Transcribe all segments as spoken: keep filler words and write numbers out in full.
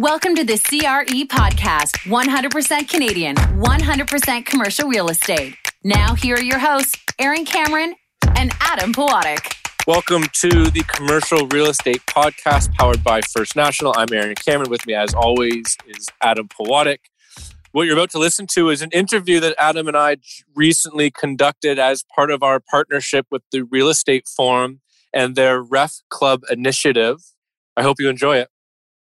Welcome to the C R E Podcast, one hundred percent Canadian, one hundred percent commercial real estate. Now here are your hosts, Aaron Cameron and Adam Pawatic. Welcome to the Commercial Real Estate Podcast powered by First National. I'm Aaron Cameron. With me, as always, is Adam Pawatic. What you're about to listen to is an interview that Adam and I recently conducted as part of our partnership with the Real Estate Forum and their Ref Club Initiative. I hope you enjoy it.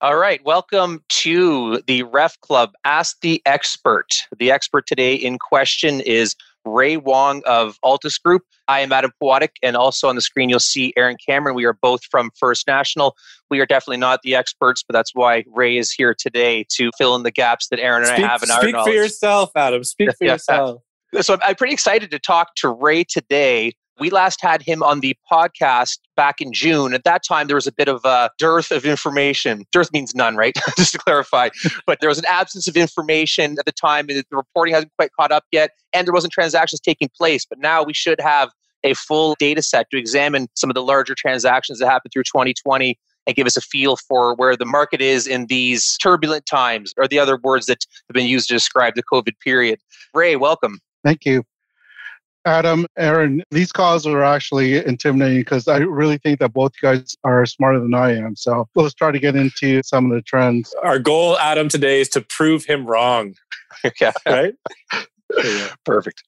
All right. Welcome to the Ref Club. Ask the Expert. The expert today in question is Ray Wong of Altus Group. I am Adam Pawatic, and also on the screen you'll see Aaron Cameron. We are both from First National. We are definitely not the experts, but that's why Ray is here today to fill in the gaps that Aaron and speak, I have in our knowledge. Speak for yourself, Adam. Speak for yourself. So I'm pretty excited to talk to Ray today. We last had him on the podcast back in June. At that time, there was a bit of a dearth of information. Dearth means none, right? Just to clarify. But there was an absence of information at the time. And the reporting hasn't quite caught up yet. And there wasn't transactions taking place. But now we should have a full data set to examine some of the larger transactions that happened through twenty twenty and give us a feel for where the market is in these turbulent times, or the other words that have been used to describe the COVID period. Ray, welcome. Thank you. Adam, Aaron, these calls are actually intimidating because I really think that both you guys are smarter than I am. So let's try to get into some of the trends. Our goal, Adam, today is to prove him wrong. Yeah. Right? Yeah. Perfect.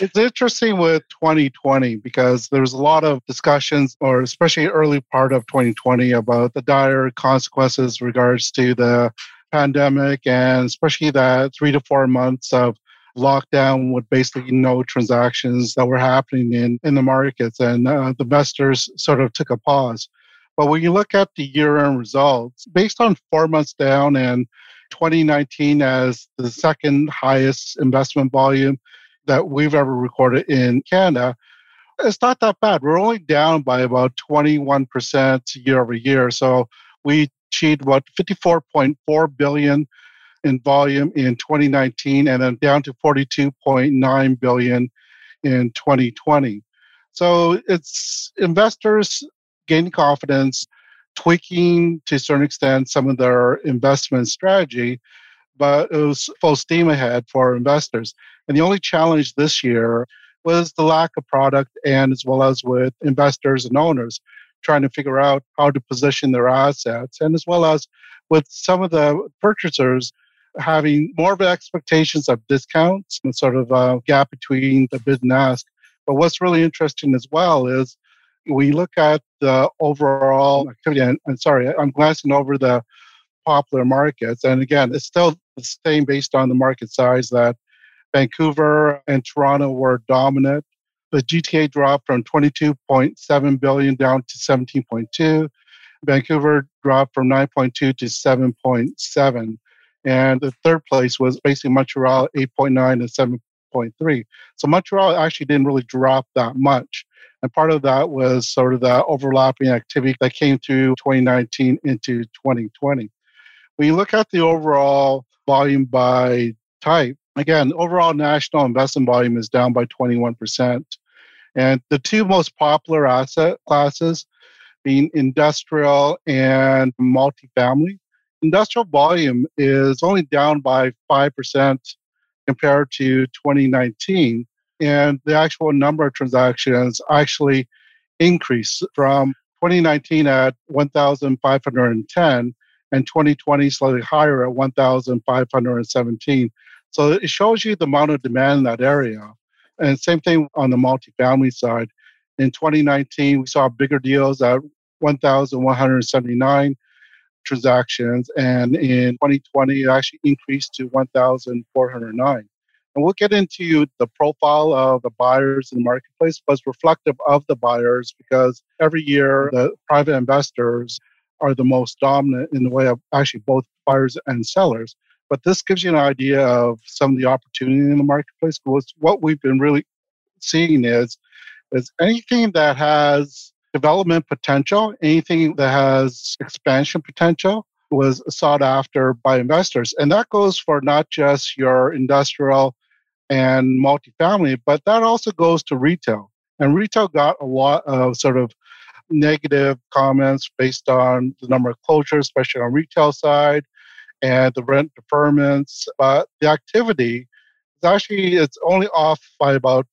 It's interesting with twenty twenty because there was a lot of discussions, or especially early part of twenty twenty, about the dire consequences regards to the pandemic, and especially that three to four months of lockdown with basically no transactions that were happening in, in the markets. And uh, the investors sort of took a pause. But when you look at the year-end results, based on four months down and twenty nineteen as the second highest investment volume that we've ever recorded in Canada, it's not that bad. We're only down by about twenty-one percent year over year. So we achieved what, fifty-four point four billion dollars in volume in twenty nineteen, and then down to forty-two point nine billion in twenty twenty. So it's investors gaining confidence, tweaking to a certain extent some of their investment strategy, but it was full steam ahead for investors. And the only challenge this year was the lack of product, and as well as with investors and owners trying to figure out how to position their assets, and as well as with some of the purchasers having more of expectations of discounts and sort of a gap between the bid and ask. But what's really interesting as well is we look at the overall activity, and I'm sorry, I'm glancing over the popular markets. And again, it's still the same based on the market size that Vancouver and Toronto were dominant. The G T A dropped from twenty-two point seven billion down to seventeen point two. Vancouver dropped from nine point two to seven point seven. And the third place was basically Montreal, eight point nine and seven point three. So Montreal actually didn't really drop that much. And part of that was sort of the overlapping activity that came through twenty nineteen into twenty twenty. When you look at the overall volume by type, again, overall national investment volume is down by twenty-one percent. And the two most popular asset classes being industrial and multifamily. Industrial volume is only down by five percent compared to twenty nineteen, and the actual number of transactions actually increased from twenty nineteen at one thousand five hundred ten and twenty twenty slightly higher at one thousand five hundred seventeen. So it shows you the amount of demand in that area. And same thing on the multifamily side. In twenty nineteen, we saw bigger deals at one thousand one hundred seventy-nine transactions. And in twenty twenty, it actually increased to one thousand four hundred nine. And we'll get into the profile of the buyers in the marketplace, but it's reflective of the buyers because every year the private investors are the most dominant in the way of actually both buyers and sellers. But this gives you an idea of some of the opportunity in the marketplace. What we've been really seeing is is anything that has development potential, anything that has expansion potential was sought after by investors. And that goes for not just your industrial and multifamily, but that also goes to retail. And retail got a lot of sort of negative comments based on the number of closures, especially on retail side, and the rent deferments, but the activity is actually, it's only off by about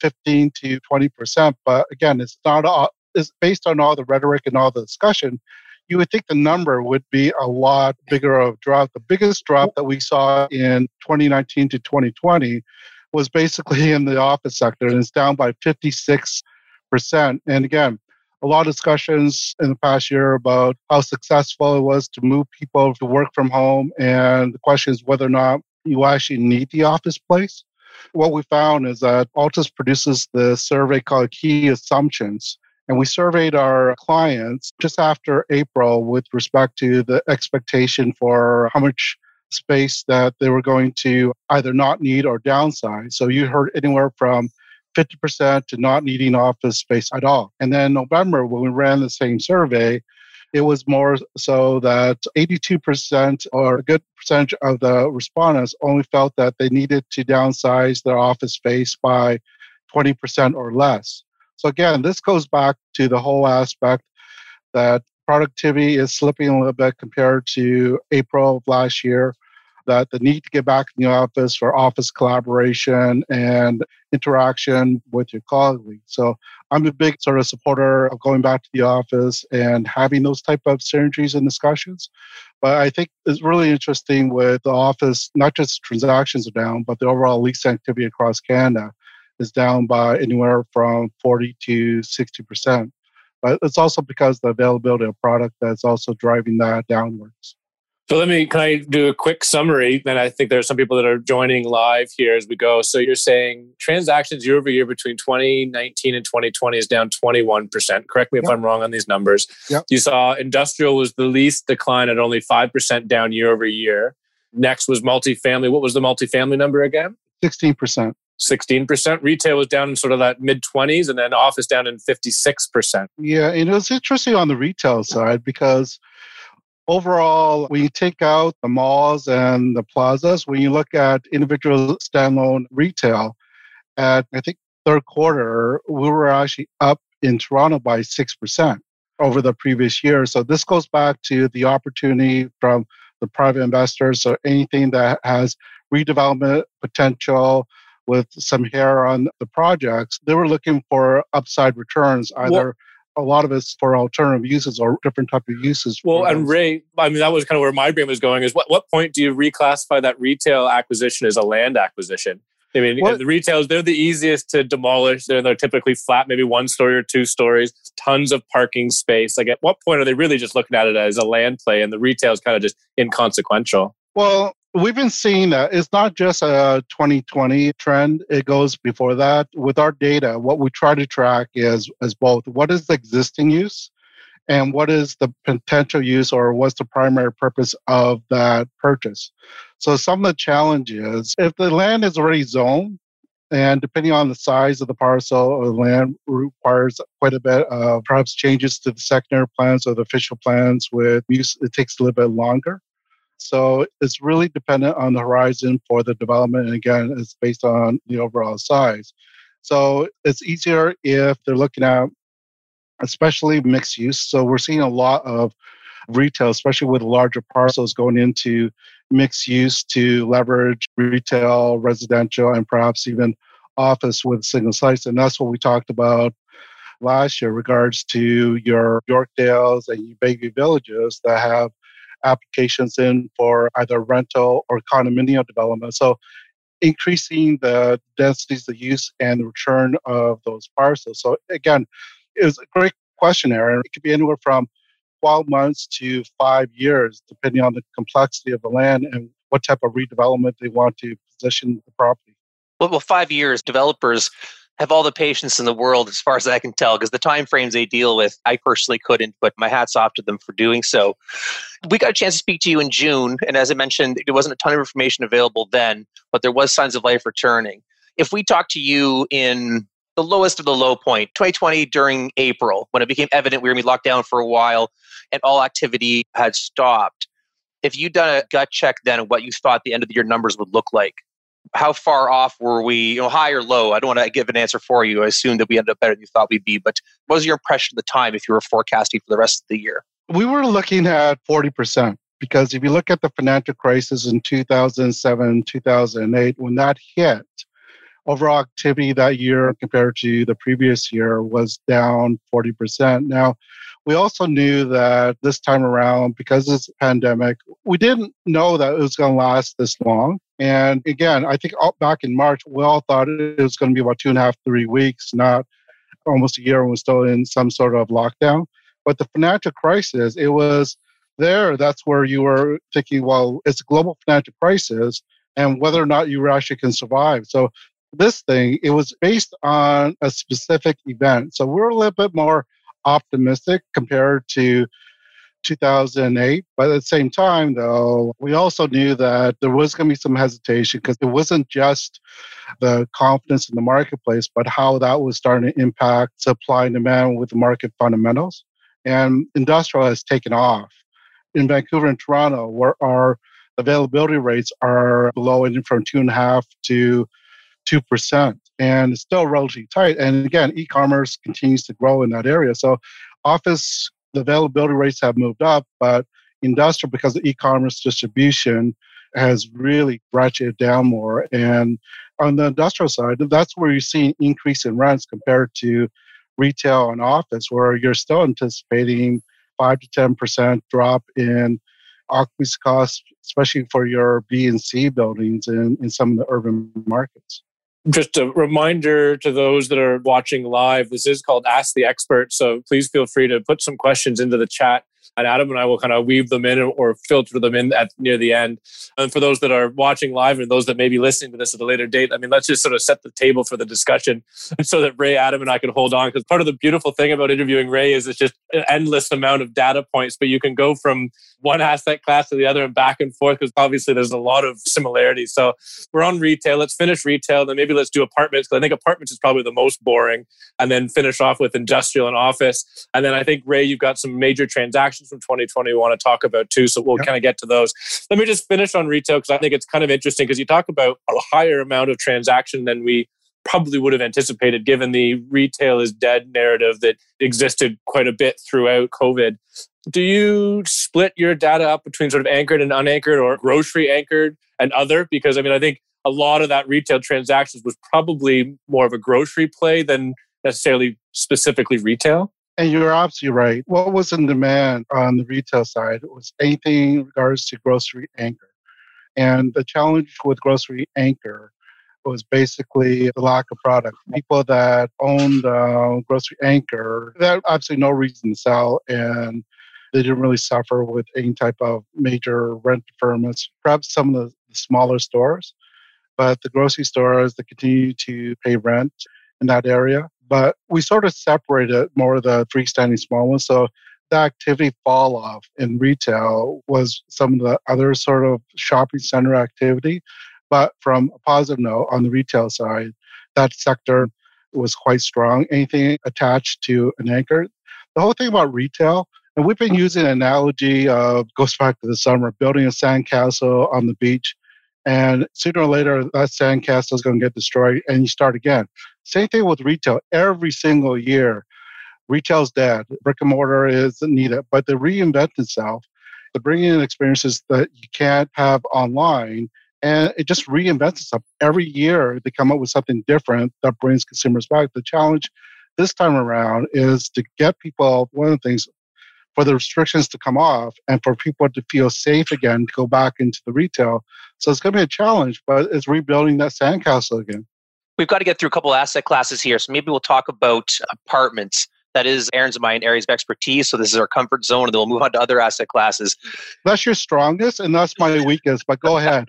fifteen to twenty percent. But again, it's not, it's based on all the rhetoric and all the discussion, you would think the number would be a lot bigger of a drop. The biggest drop that we saw in twenty nineteen to twenty twenty was basically in the office sector, and it's down by fifty-six percent. And again, a lot of discussions in the past year about how successful it was to move people to work from home, and the question is whether or not you actually need the office place. What we found is that Altus produces the survey called Key Assumptions, and we surveyed our clients just after April with respect to the expectation for how much space that they were going to either not need or downsize. So you heard anywhere from fifty percent to not needing office space at all. And then November, when we ran the same survey, it was more so that eighty-two percent or a good percentage of the respondents only felt that they needed to downsize their office space by twenty percent or less. So again, this goes back to the whole aspect that productivity is slipping a little bit compared to April of last year, that the need to get back in the office for office collaboration and interaction with your colleagues. So I'm a big sort of supporter of going back to the office and having those type of synergies and discussions. But I think it's really interesting with the office, not just transactions are down, but the overall lease activity across Canada is down by anywhere from forty to sixty percent. But it's also because the availability of product that's also driving that downwards. So let me, can I do a quick summary? Then I think there are some people that are joining live here as we go. So you're saying transactions year over year between twenty nineteen and twenty twenty is down twenty-one percent. Correct me yep. if I'm wrong on these numbers. Yep. You saw industrial was the least decline at only five percent down year over year. Next was multifamily. What was the multifamily number again? sixteen percent. sixteen percent. Retail was down in sort of that mid-twenties, and then office down in fifty-six percent. Yeah, and it was interesting on the retail side because overall, when you take out the malls and the plazas, when you look at individual standalone retail, at I think third quarter, we were actually up in Toronto by six percent over the previous year. So this goes back to the opportunity from the private investors or anything that has redevelopment potential with some hair on the projects. They were looking for upside returns, either... Well, a lot of it's for alternative uses or different type of uses. Well, and Ray, I mean, that was kind of where my brain was going is what, what point do you reclassify that retail acquisition as a land acquisition? I mean, the retails, they're the easiest to demolish. They're, they're typically flat, maybe one story or two stories, tons of parking space. Like at what point are they really just looking at it as a land play and the retail is kind of just inconsequential? Well, we've been seeing that. It's not just a twenty twenty trend. It goes before that. With our data, what we try to track is, is both what is the existing use and what is the potential use or what's the primary purpose of that purchase. So some of the challenges, if the land is already zoned, and depending on the size of the parcel or the land, requires quite a bit of perhaps changes to the secondary plans or the official plans with use, it takes a little bit longer. So it's really dependent on the horizon for the development. And again, it's based on the overall size. So it's easier if they're looking at especially mixed use. So we're seeing a lot of retail, especially with larger parcels going into mixed use to leverage retail, residential, and perhaps even office with single sites. And that's what we talked about last year in regards to your Yorkdales and your baby villages that have applications in for either rental or condominium development. So increasing the densities, the use, and the return of those parcels. So again, it was a great questionnaire. It could be anywhere from twelve months to five years, depending on the complexity of the land and what type of redevelopment they want to position the property. Well, five years, developers have all the patience in the world, as far as I can tell, because the timeframes they deal with, I personally couldn't, but my hat's off to them for doing so. We got a chance to speak to you in June, and as I mentioned, there wasn't a ton of information available then, but there was signs of life returning. If we talk to you in the lowest of the low point, twenty twenty during April, when it became evident we were going to be locked down for a while and all activity had stopped, if you'd done a gut check then of what you thought the end of the year numbers would look like, how far off were we, you know, high or low? I don't want to give an answer for you. I assume that we ended up better than you thought we'd be, but what was your impression at the time if you were forecasting for the rest of the year? We were looking at forty percent because if you look at the financial crisis in two thousand seven, two thousand eight, when that hit, overall activity that year compared to the previous year was down forty percent. Now, we also knew that this time around, because of this pandemic, we didn't know that it was going to last this long. And again, I think back in March, we all thought it was going to be about two and a half, three weeks, not almost a year, and we're still in some sort of lockdown. But the financial crisis, it was there. That's where you were thinking, well, it's a global financial crisis and whether or not you actually can survive. So this thing, it was based on a specific event. So we're a little bit more optimistic compared to two thousand eight. But at the same time, though, we also knew that there was going to be some hesitation because it wasn't just the confidence in the marketplace, but how that was starting to impact supply and demand with the market fundamentals. And industrial has taken off. In Vancouver and Toronto, where our availability rates are below and from two and a half to two percent, and it's still relatively tight. And again, e-commerce continues to grow in that area. So office, the availability rates have moved up, but industrial, because the e-commerce distribution has really ratcheted down more. And on the industrial side, that's where you're seeing an increase in rents compared to retail and office, where you're still anticipating five to ten percent drop in occupancy costs, especially for your B and C buildings in, in some of the urban markets. Just a reminder to those that are watching live, this is called Ask the Expert. So please feel free to put some questions into the chat, and Adam and I will kind of weave them in or filter them in at near the end. And for those that are watching live and those that may be listening to this at a later date, I mean, let's just sort of set the table for the discussion so that Ray, Adam, and I can hold on. Because part of the beautiful thing about interviewing Ray is it's just an endless amount of data points, but you can go from one asset class to the other and back and forth because obviously there's a lot of similarities. So we're on retail. Let's finish retail. Then maybe let's do apartments, because I think apartments is probably the most boring. And then finish off with industrial and office. And then I think, Ray, you've got some major transactions from twenty twenty we want to talk about too. So we'll yep. kind of get to those. Let me just finish on retail because I think it's kind of interesting because you talk about a higher amount of transaction than we probably would have anticipated given the retail is dead narrative that existed quite a bit throughout COVID. Do you split your data up between sort of anchored and unanchored or grocery anchored and other? Because I mean, I think a lot of that retail transactions was probably more of a grocery play than necessarily specifically retail. And you're absolutely right. What was in demand on the retail side was anything in regards to grocery anchor. And the challenge with grocery anchor was basically the lack of product. People that owned uh, grocery anchor, they had absolutely no reason to sell, and they didn't really suffer with any type of major rent deferments, perhaps some of the smaller stores. But the grocery stores, they continue to pay rent in that area. But we sort of separated more of the freestanding small ones. So the activity fall off in retail was some of the other sort of shopping center activity. But from a positive note on the retail side, that sector was quite strong. Anything attached to an anchor. The whole thing about retail, and we've been using an analogy of, goes back to the summer, building a sandcastle on the beach. And sooner or later, that sandcastle is going to get destroyed and you start again. Same thing with retail. Every single year, retail's dead. Brick and mortar is needed, but they reinvent itself. They bring in experiences that you can't have online, and it just reinvents itself. Every year, they come up with something different that brings consumers back. The challenge this time around is to get people, one of the things, for the restrictions to come off and for people to feel safe again to go back into the retail. So it's going to be a challenge, but it's rebuilding that sandcastle again. We've got to get through a couple of asset classes here. So maybe we'll talk about apartments. That is Aaron's and my areas of expertise. So this is our comfort zone, and then we'll move on to other asset classes. That's your strongest and that's my weakest, but go ahead.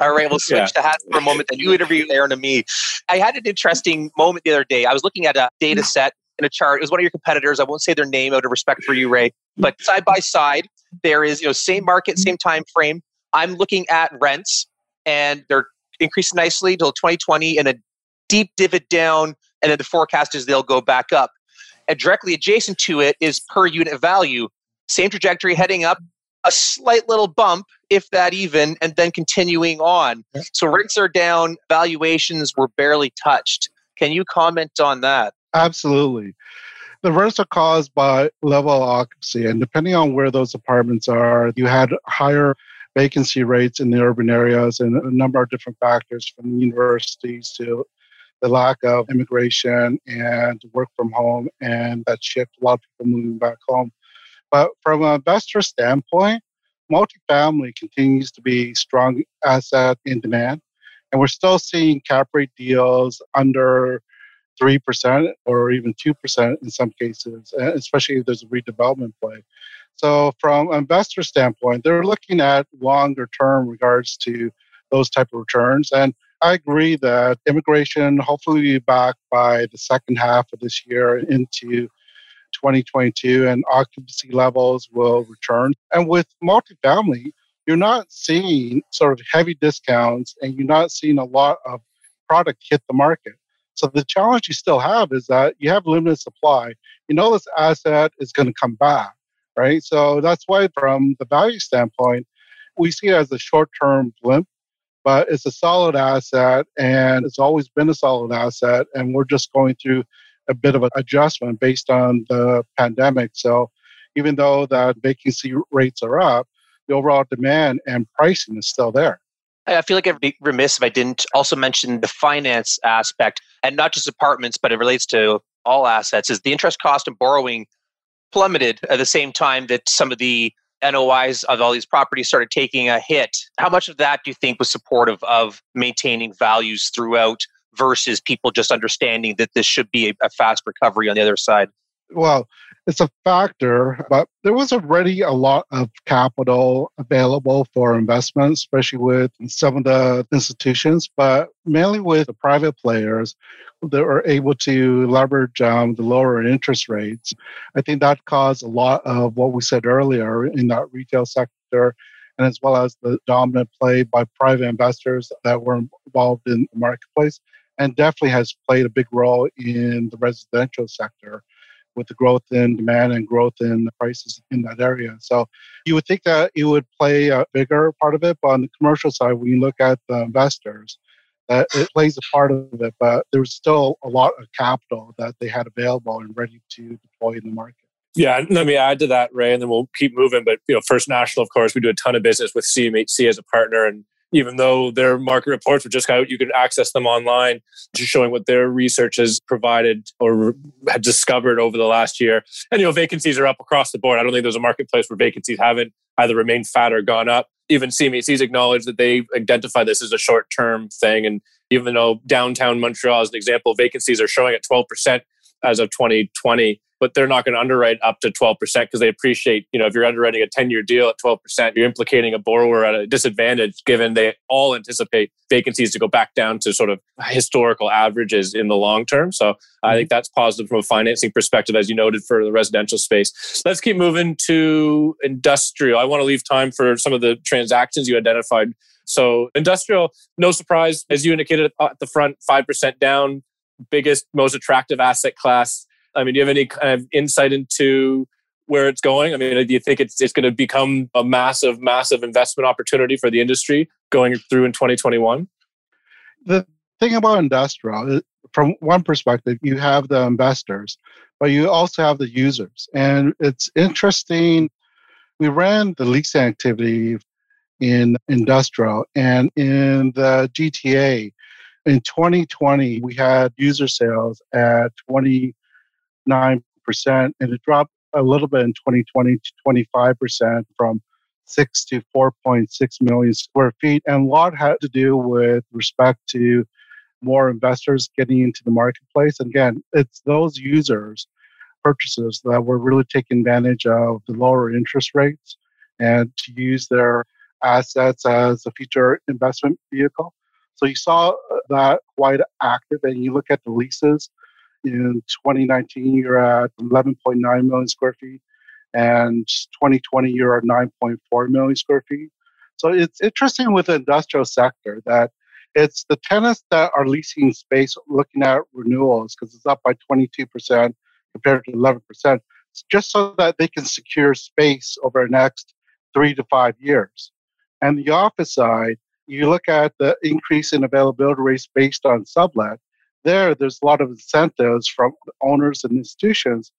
All right, we'll switch yeah. to hats for a moment. Then you interviewed Aaron and me. I had an interesting moment the other day. I was looking at a data set in a chart. It was one of your competitors. I won't say their name out of respect for you, Ray. But side by side, there is, you know, same market, same time frame. I'm looking at rents, and they're increased nicely till twenty twenty and a deep divot down, and then the forecast is they'll go back up. And directly adjacent to it is per unit value. Same trajectory heading up, a slight little bump, if that even, and then continuing on. So rents are down, valuations were barely touched. Can you comment on that? Absolutely. The rents are caused by level of occupancy. And depending on where those apartments are, you had higher vacancy rates in the urban areas and a number of different factors, from universities to the lack of immigration and work from home and that shift, a lot of people moving back home. But from an investor standpoint, multifamily continues to be strong asset in demand. And we're still seeing cap rate deals under three percent or even two percent in some cases, especially if there's a redevelopment play. So from an investor standpoint, they're looking at longer term regards to those type of returns. And I agree that immigration hopefully will be back by the second half of this year into twenty twenty-two, and occupancy levels will return. And with multifamily, you're not seeing sort of heavy discounts and you're not seeing a lot of product hit the market. So the challenge you still have is that you have limited supply. You know this asset is going to come back, right? So that's why from the value standpoint, we see it as a short-term blimp, but it's a solid asset and it's always been a solid asset. And we're just going through a bit of an adjustment based on the pandemic. So even though the vacancy rates are up, the overall demand and pricing is still there. I feel like I'd be remiss if I didn't also mention the finance aspect, and not just apartments, but it relates to all assets, is the interest cost of borrowing plummeted at the same time that some of the N O Is of all these properties started taking a hit. How much of that do you think was supportive of maintaining values throughout versus people just understanding that this should be a fast recovery on the other side? Well, it's a factor, but there was already a lot of capital available for investment, especially with some of the institutions, but mainly with the private players that were able to leverage um, the lower interest rates. I think that caused a lot of what we said earlier in that retail sector, and as well as the dominant play by private investors that were involved in the marketplace, and definitely has played a big role in the residential sector, with the growth in demand and growth in the prices in that area. So you would think that it would play a bigger part of it, but on the commercial side, when you look at the investors, that it plays a part of it, but there's still a lot of capital that they had available and ready to deploy in the market. Yeah, let me add to that, Ray, and then we'll keep moving. But you know, First National, of course, we do a ton of business with C M H C as a partner, and even though their market reports were just out, you could access them online, just showing what their research has provided or had discovered over the last year. And, you know, vacancies are up across the board. I don't think there's a marketplace where vacancies haven't either remained fat or gone up. Even C M H C's acknowledged that they identify this as a short-term thing. And even though downtown Montreal, as an example, vacancies are showing at twelve percent as of twenty twenty, but they're not going to underwrite up to twelve percent because they appreciate, you know, if you're underwriting a ten-year deal at twelve percent, you're implicating a borrower at a disadvantage, given they all anticipate vacancies to go back down to sort of historical averages in the long term. So I think that's positive from a financing perspective, as you noted, for the residential space. Let's keep moving to industrial. I want to leave time for some of the transactions you identified. So industrial, no surprise, as you indicated at the front, five percent down, biggest, most attractive asset class. I mean, do you have any kind of insight into where it's going? I mean, do you think it's it's going to become a massive, massive investment opportunity for the industry going through in twenty twenty-one? The thing about industrial, from one perspective, you have the investors, but you also have the users. And it's interesting. We ran the leasing activity in industrial, and in the G T A in twenty twenty, we had user sales at twenty nine percent, and it dropped a little bit in twenty twenty to twenty-five percent, from six to four point six million square feet. And a lot had to do with respect to more investors getting into the marketplace. And again, it's those users, purchasers, that were really taking advantage of the lower interest rates and to use their assets as a future investment vehicle. So you saw that quite active. And you look at the leases, in twenty nineteen, you're at eleven point nine million square feet, and twenty twenty, you're at nine point four million square feet. So it's interesting with the industrial sector that it's the tenants that are leasing space looking at renewals, because it's up by twenty-two percent compared to eleven percent, just so that they can secure space over the next three to five years. And the office side, you look at the increase in availability rates based on sublet. There, there's a lot of incentives from owners and institutions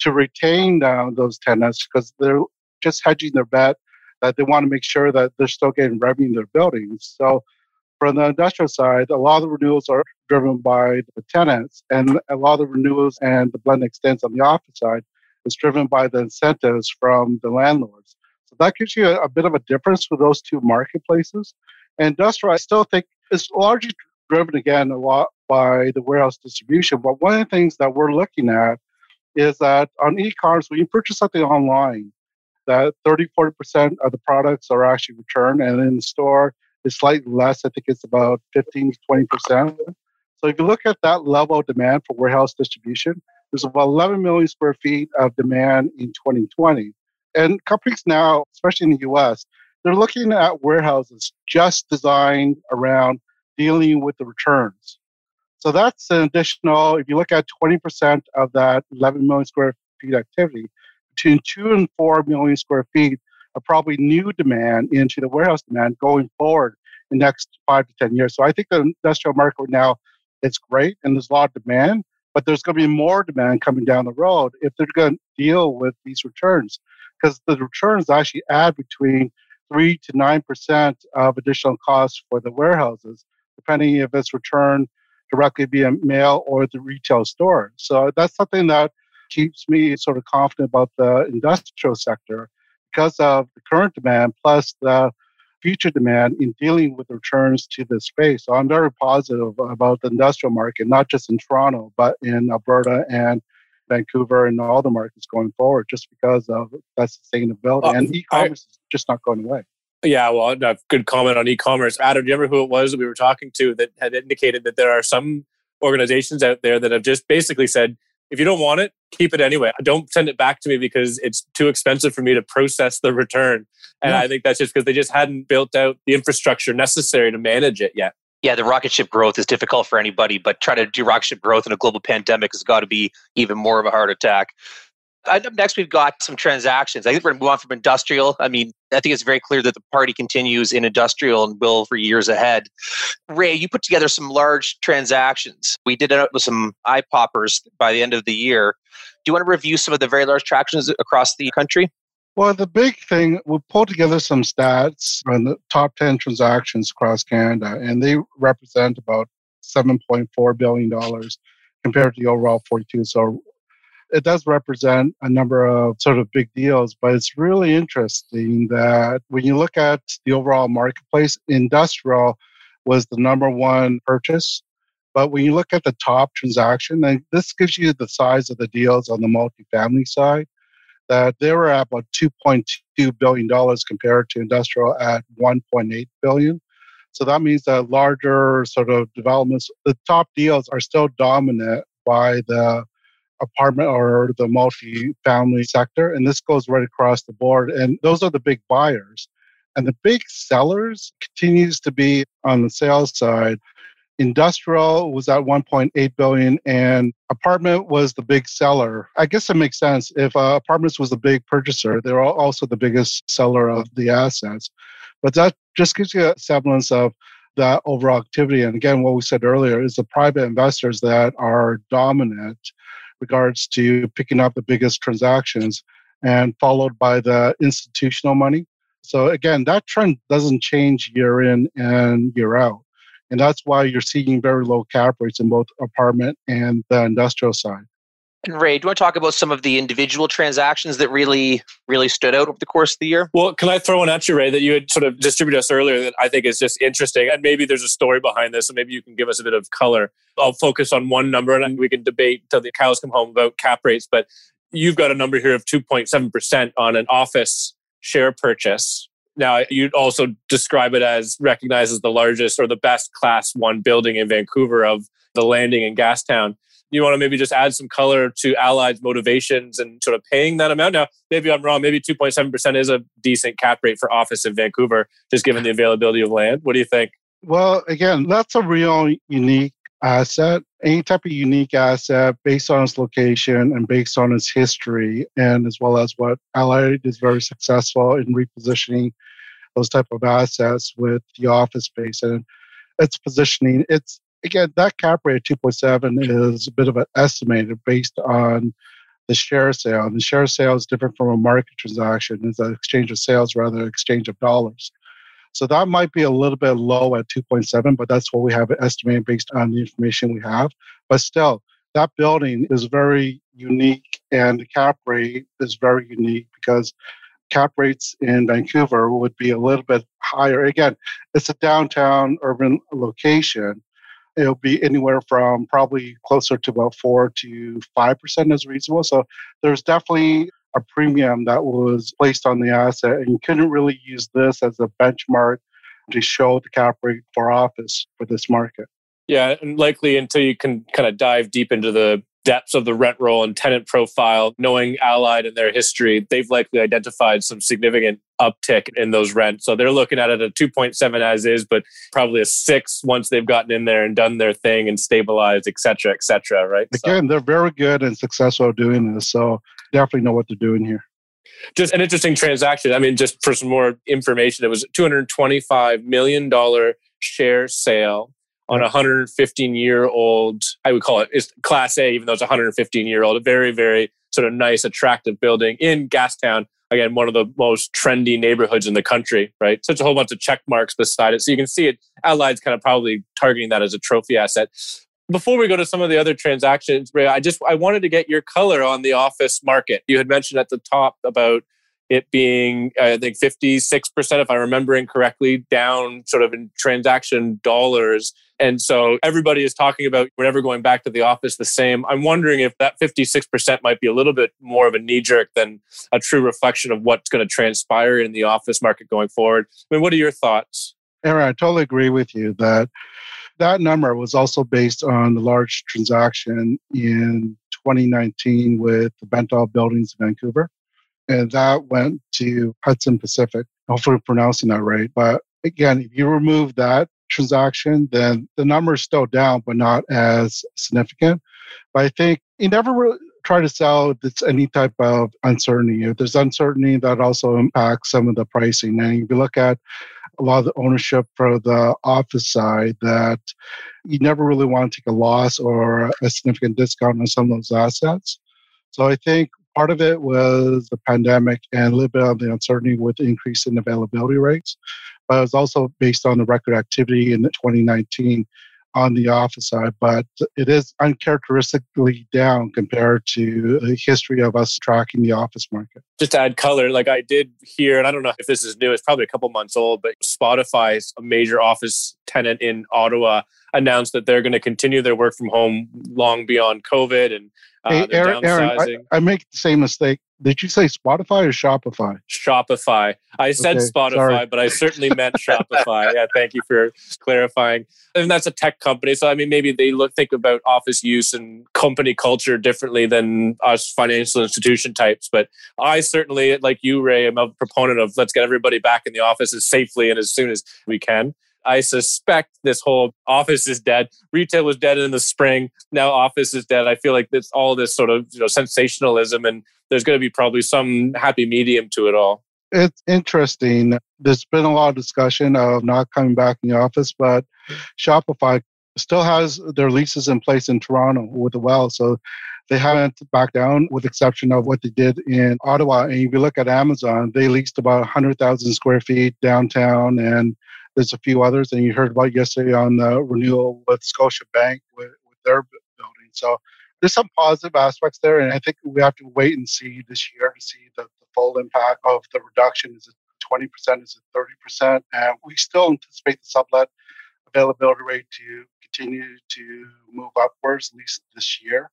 to retain uh, those tenants because they're just hedging their bet that they want to make sure that they're still getting revenue in their buildings. So from the industrial side, a lot of the renewals are driven by the tenants, and a lot of the renewals and the blend extends on the office side is driven by the incentives from the landlords. So that gives you a, a bit of a difference for those two marketplaces. And industrial, I still think, is largely driven, again, a lot by the warehouse distribution. But one of the things that we're looking at is that on e-commerce, when you purchase something online, that thirty, forty percent of the products are actually returned, and in the store, it's slightly less. I think it's about fifteen to twenty percent. So if you look at that level of demand for warehouse distribution, there's about eleven million square feet of demand in twenty twenty. And companies now, especially in the U S, they're looking at warehouses just designed around dealing with the returns. So that's an additional, if you look at twenty percent of that eleven million square feet activity, between two and four million square feet are probably new demand into the warehouse demand going forward in the next five to ten years. So I think the industrial market now is great and there's a lot of demand, but there's going to be more demand coming down the road if they're going to deal with these returns, because the returns actually add between three to nine percent of additional costs for the warehouses, depending if it's returned directly via mail or the retail store. So that's something that keeps me sort of confident about the industrial sector because of the current demand plus the future demand in dealing with returns to the space. So I'm very positive about the industrial market, not just in Toronto, but in Alberta and Vancouver and all the markets going forward just because of that sustainability. Uh, and e-commerce I, is just not going away. Yeah, well, good comment on e-commerce. Adam, do you remember who it was that we were talking to that had indicated that there are some organizations out there that have just basically said, if you don't want it, keep it anyway. Don't send it back to me because it's too expensive for me to process the return. And yeah. I think that's just because they just hadn't built out the infrastructure necessary to manage it yet. Yeah, the rocket ship growth is difficult for anybody, but trying to do rocket ship growth in a global pandemic has got to be even more of a heart attack. Up next, we've got some transactions. I think we're going to move on from industrial. I mean, I think it's very clear that the party continues in industrial and will for years ahead. Ray, you put together some large transactions. We did it with some eye poppers by the end of the year. Do you want to review some of the very large transactions across the country? Well, the big thing, we pulled together some stats on the top ten transactions across Canada, and they represent about seven point four billion dollars compared to the overall forty-two. So it does represent a number of sort of big deals, but it's really interesting that when you look at the overall marketplace, industrial was the number one purchase. But when you look at the top transaction, and this gives you the size of the deals on the multifamily side, that they were at about two point two billion dollars compared to industrial at one point eight billion dollars. So that means that larger sort of developments, the top deals are still dominant by the apartment or the multi-family sector. And this goes right across the board. And those are the big buyers. And the big sellers continues to be on the sales side. Industrial was at one point eight billion dollars and apartment was the big seller. I guess it makes sense. If uh, apartments was the big purchaser, they were also the biggest seller of the assets. But that just gives you a semblance of that overall activity. And again, what we said earlier is the private investors that are dominant regards to picking up the biggest transactions and followed by the institutional money. So again, that trend doesn't change year in and year out. And that's why you're seeing very low cap rates in both apartment and the industrial side. And Ray, do you want to talk about some of the individual transactions that really, really stood out over the course of the year? Well, can I throw one at you, Ray, that you had sort of distributed us earlier that I think is just interesting? And maybe there's a story behind this, and maybe you can give us a bit of color. I'll focus on one number, and we can debate till the cows come home about cap rates. But you've got a number here of two point seven percent on an office share purchase. Now, you'd also describe it as recognized as the largest or the best class one building in Vancouver of the Landing in Gastown. You want to maybe just add some color to Allied's motivations and sort of paying that amount? Now, maybe I'm wrong. Maybe two point seven percent is a decent cap rate for office in Vancouver, just given the availability of land. What do you think? Well, again, that's a real unique asset. Any type of unique asset based on its location and based on its history, and as well as what Allied is very successful in repositioning those type of assets with the office space and its positioning. It's Again, that cap rate of two point seven is a bit of an estimator based on the share sale. And the share sale is different from a market transaction. It's an exchange of sales rather than exchange of dollars. So that might be a little bit low at two point seven, but that's what we have estimated based on the information we have. But still, that building is very unique, and the cap rate is very unique because cap rates in Vancouver would be a little bit higher. Again, it's a downtown urban location. It'll be anywhere from probably closer to about four to five percent is reasonable. So there's definitely a premium that was placed on the asset, and you couldn't really use this as a benchmark to show the cap rate for office for this market. Yeah, and likely until you can kind of dive deep into the depths of the rent roll and tenant profile, knowing Allied and their history, they've likely identified some significant uptick in those rents. So they're looking at it at two point seven as is, but probably a six once they've gotten in there and done their thing and stabilized, et cetera, et cetera, right? Again, so, they're very good and successful at doing this. So definitely know what they're doing here. Just an interesting transaction. I mean, just for some more information, it was a two hundred twenty-five million dollars share sale on a one hundred fifteen-year-old, I would call it, it's Class A, even though it's a one hundred fifteen-year-old, a very, very sort of nice, attractive building in Gastown. Again, one of the most trendy neighborhoods in the country, right? Such a whole bunch of check marks beside it. So you can see it, Allied's kind of probably targeting that as a trophy asset. Before we go to some of the other transactions, Ray, I just I wanted to get your color on the office market. You had mentioned at the top about it being, I think, fifty-six percent, if I'm remembering correctly, down sort of in transaction dollars. And so everybody is talking about we're never going back to the office the same. I'm wondering if that fifty-six percent might be a little bit more of a knee-jerk than a true reflection of what's going to transpire in the office market going forward. I mean, what are your thoughts? Aaron, I totally agree with you that that number was also based on the large transaction in twenty nineteen with the Bentall buildings in Vancouver. And that went to Hudson Pacific. Hopefully I'm pronouncing that right. But again, if you remove that transaction, then the number is still down, but not as significant. But I think you never really try to sell this, any type of uncertainty. If there's uncertainty, that also impacts some of the pricing. And if you look at a lot of the ownership for the office side, that you never really want to take a loss or a significant discount on some of those assets. So I think part of it was the pandemic and a little bit of the uncertainty with the increase in availability rates. But it was also based on the record activity in twenty nineteen on the office side. But it is uncharacteristically down compared to the history of us tracking the office market. Just to add color, like I did hear, and I don't know if this is new, it's probably a couple months old, but Spotify's a major office tenant in Ottawa announced that they're going to continue their work from home long beyond COVID and uh, hey, Aaron, downsizing. Aaron, I, I make the same mistake. Did you say Spotify or Shopify? Shopify. I said okay, Spotify, sorry. But I certainly meant Shopify. Yeah, thank you for clarifying. And that's a tech company. So, I mean, maybe they look think about office use and company culture differently than us financial institution types. But I certainly, like you, Ray, am a proponent of let's get everybody back in the office as safely and as soon as we can. I suspect this whole office is dead. Retail was dead in the spring. Now office is dead. I feel like it's all this sort of you know sensationalism, and there's going to be probably some happy medium to it all. It's interesting. There's been a lot of discussion of not coming back in the office, but Shopify still has their leases in place in Toronto with the well. So they haven't backed down with the exception of what they did in Ottawa. And if you look at Amazon, they leased about one hundred thousand square feet downtown, and there's a few others, and you heard about yesterday on the renewal with Scotiabank with, with their building. So there's some positive aspects there, and I think we have to wait and see this year to see the, the full impact of the reduction. Is it twenty percent? Is it thirty percent? And we still anticipate the sublet availability rate to continue to move upwards, at least this year,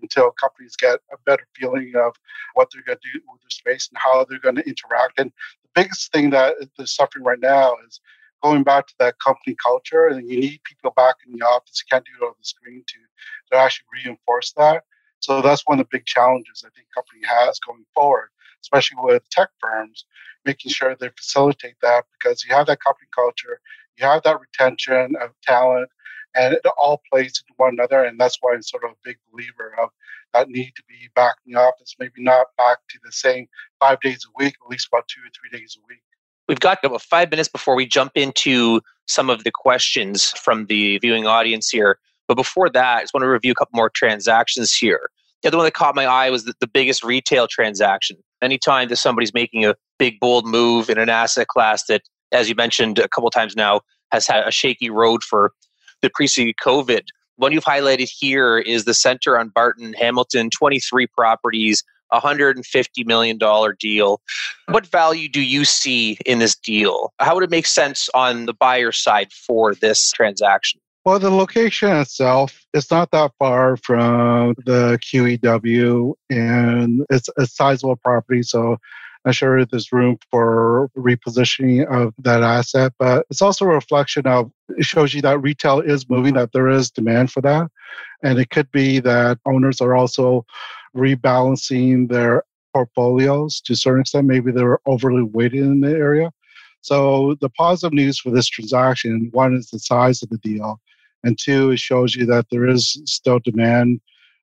until companies get a better feeling of what they're going to do with their space and how they're going to interact. And the biggest thing that they're suffering right now is going back to that company culture, and you need people back in the office. You can't do it on the screen to, to actually reinforce that. So that's one of the big challenges I think company has going forward, especially with tech firms, making sure they facilitate that, because you have that company culture, you have that retention of talent, and it all plays into one another. And that's why I'm sort of a big believer of that need to be back in the office, maybe not back to the same five days a week, at least about two or three days a week. We've got about five minutes before we jump into some of the questions from the viewing audience here. But before that, I just want to review a couple more transactions here. The other one that caught my eye was the, the biggest retail transaction. Anytime that somebody's making a big, bold move in an asset class that, as you mentioned a couple times now, has had a shaky road for the preceding COVID. One you've highlighted here is the center on Barton, Hamilton, twenty-three properties, one hundred fifty million dollars deal. What value do you see in this deal? How would it make sense on the buyer side for this transaction? Well, the location itself, it's not that far from the Q E W, and it's a sizable property. So I'm sure there's room for repositioning of that asset, but it's also a reflection of, it shows you that retail is moving, that there is demand for that. And it could be that owners are also rebalancing their portfolios to a certain extent. Maybe they were overly weighted in the area. So the positive news for this transaction, one is the size of the deal. And two, it shows you that there is still demand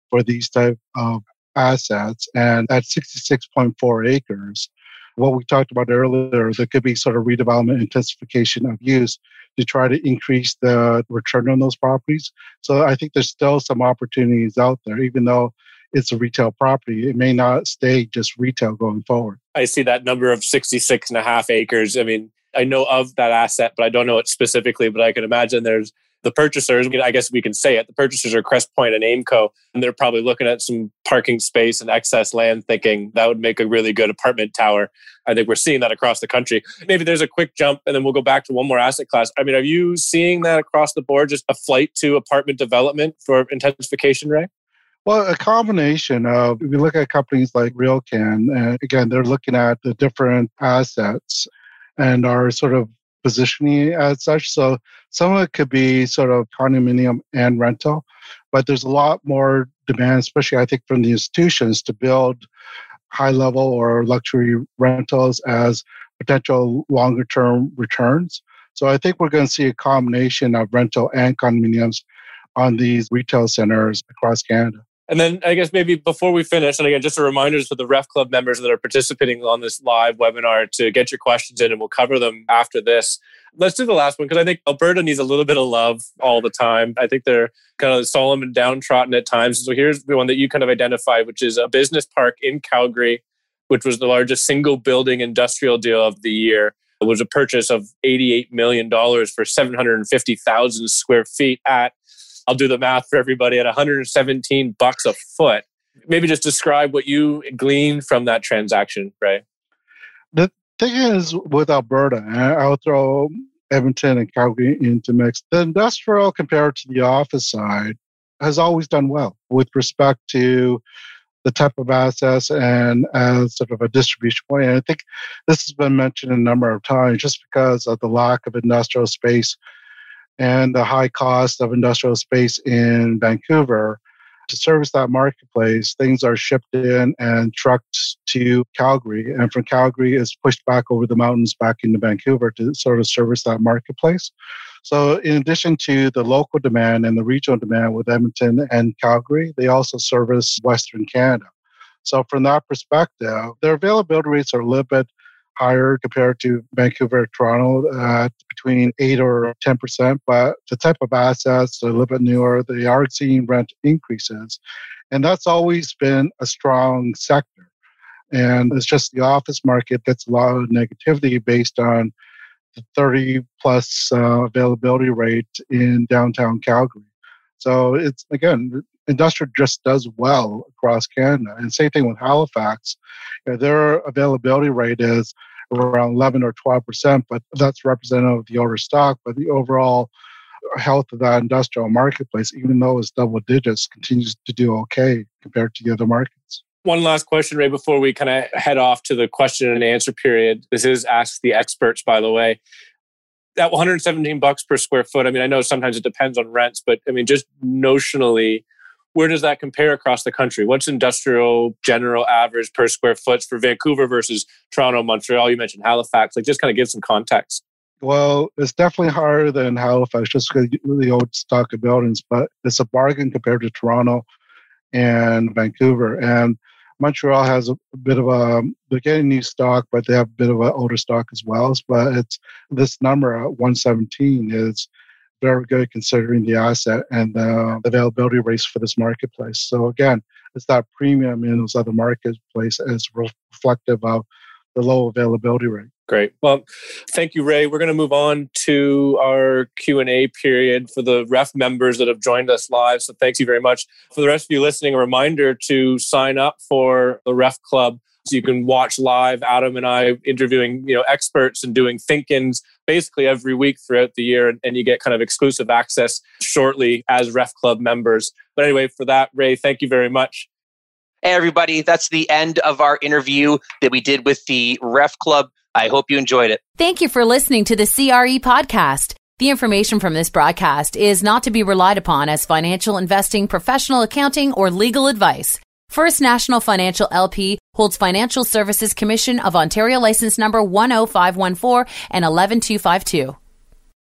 for these type of assets. And at sixty-six point four acres, what we talked about earlier, there could be sort of redevelopment, intensification of use to try to increase the return on those properties. So I think there's still some opportunities out there, even though it's a retail property. It may not stay just retail going forward. I see that number of sixty-six and a half acres. I mean, I know of that asset, but I don't know it specifically, but I can imagine there's the purchasers, I guess we can say it, the purchasers are Crest Point and AIMCO, and they're probably looking at some parking space and excess land thinking that would make a really good apartment tower. I think we're seeing that across the country. Maybe there's a quick jump and then we'll go back to one more asset class. I mean, are you seeing that across the board, just a flight to apartment development for intensification, Ray? Well, a combination of, if you look at companies like RealCan, and again, they're looking at the different assets and are sort of positioning as such. So some of it could be sort of condominium and rental, but there's a lot more demand, especially I think from the institutions, to build high level or luxury rentals as potential longer term returns. So I think we're going to see a combination of rental and condominiums on these retail centers across Canada. And then I guess maybe before we finish, and again, just a reminder for the Ref Club members that are participating on this live webinar to get your questions in, and we'll cover them after this. Let's do the last one, because I think Alberta needs a little bit of love all the time. I think they're kind of solemn and downtrodden at times. So here's the one that you kind of identified, which is a business park in Calgary, which was the largest single building industrial deal of the year. It was a purchase of eighty-eight million dollars for seven hundred fifty thousand square feet at, I'll do the math for everybody, at one hundred seventeen bucks a foot. Maybe just describe what you gleaned from that transaction, Ray. The thing is with Alberta, and I'll throw Edmonton and Calgary into mix, the industrial compared to the office side has always done well with respect to the type of assets and as sort of a distribution point. And I think this has been mentioned a number of times just because of the lack of industrial space and the high cost of industrial space in Vancouver. To service that marketplace, things are shipped in and trucked to Calgary. And from Calgary, it's pushed back over the mountains back into Vancouver to sort of service that marketplace. So in addition to the local demand and the regional demand with Edmonton and Calgary, they also service Western Canada. So from that perspective, their availability rates are a little bit higher compared to Vancouver, Toronto, at between eight or ten percent. But the type of assets, they're a little bit newer, they are seeing rent increases. And that's always been a strong sector. And it's just the office market gets a lot of negativity based on the thirty plus uh, availability rate in downtown Calgary. So it's, again, industrial just does well across Canada. And same thing with Halifax. You know, their availability rate is around eleven or twelve percent, but that's representative of the older stock. But the overall health of that industrial marketplace, even though it's double digits, continues to do okay compared to the other markets. One last question, Ray, before we kind of head off to the question and answer period. This is Ask the Experts, by the way. That one hundred seventeen bucks per square foot, I mean, I know sometimes it depends on rents, but I mean, just notionally, where does that compare across the country? What's industrial general average per square foot for Vancouver versus Toronto, Montreal? You mentioned Halifax. Like, just kind of give some context. Well, it's definitely higher than Halifax, just because the old stock of buildings, but it's a bargain compared to Toronto and Vancouver. And Montreal has a bit of a, they're getting new stock, but they have a bit of an older stock as well. But it's this number at one seventeen is very good considering the asset and the availability rates for this marketplace. So again, is that premium in those other marketplaces is reflective of the low availability rate. Great. Well, thank you, Ray. We're going to move on to our Q and A period for the R E F members that have joined us live. So thank you very much. For the rest of you listening, a reminder to sign up for the R E F Club so you can watch live Adam and I interviewing, you know, experts and doing think-ins basically every week throughout the year. And you get kind of exclusive access shortly as R E F Club members. But anyway, for that, Ray, thank you very much. Hey, everybody. That's the end of our interview that we did with the R E F Club. I hope you enjoyed it. Thank you for listening to the C R E Podcast. The information from this broadcast is not to be relied upon as financial investing, professional accounting, or legal advice. First National Financial L P holds Financial Services Commission of Ontario license number one oh five one four and one one two five two.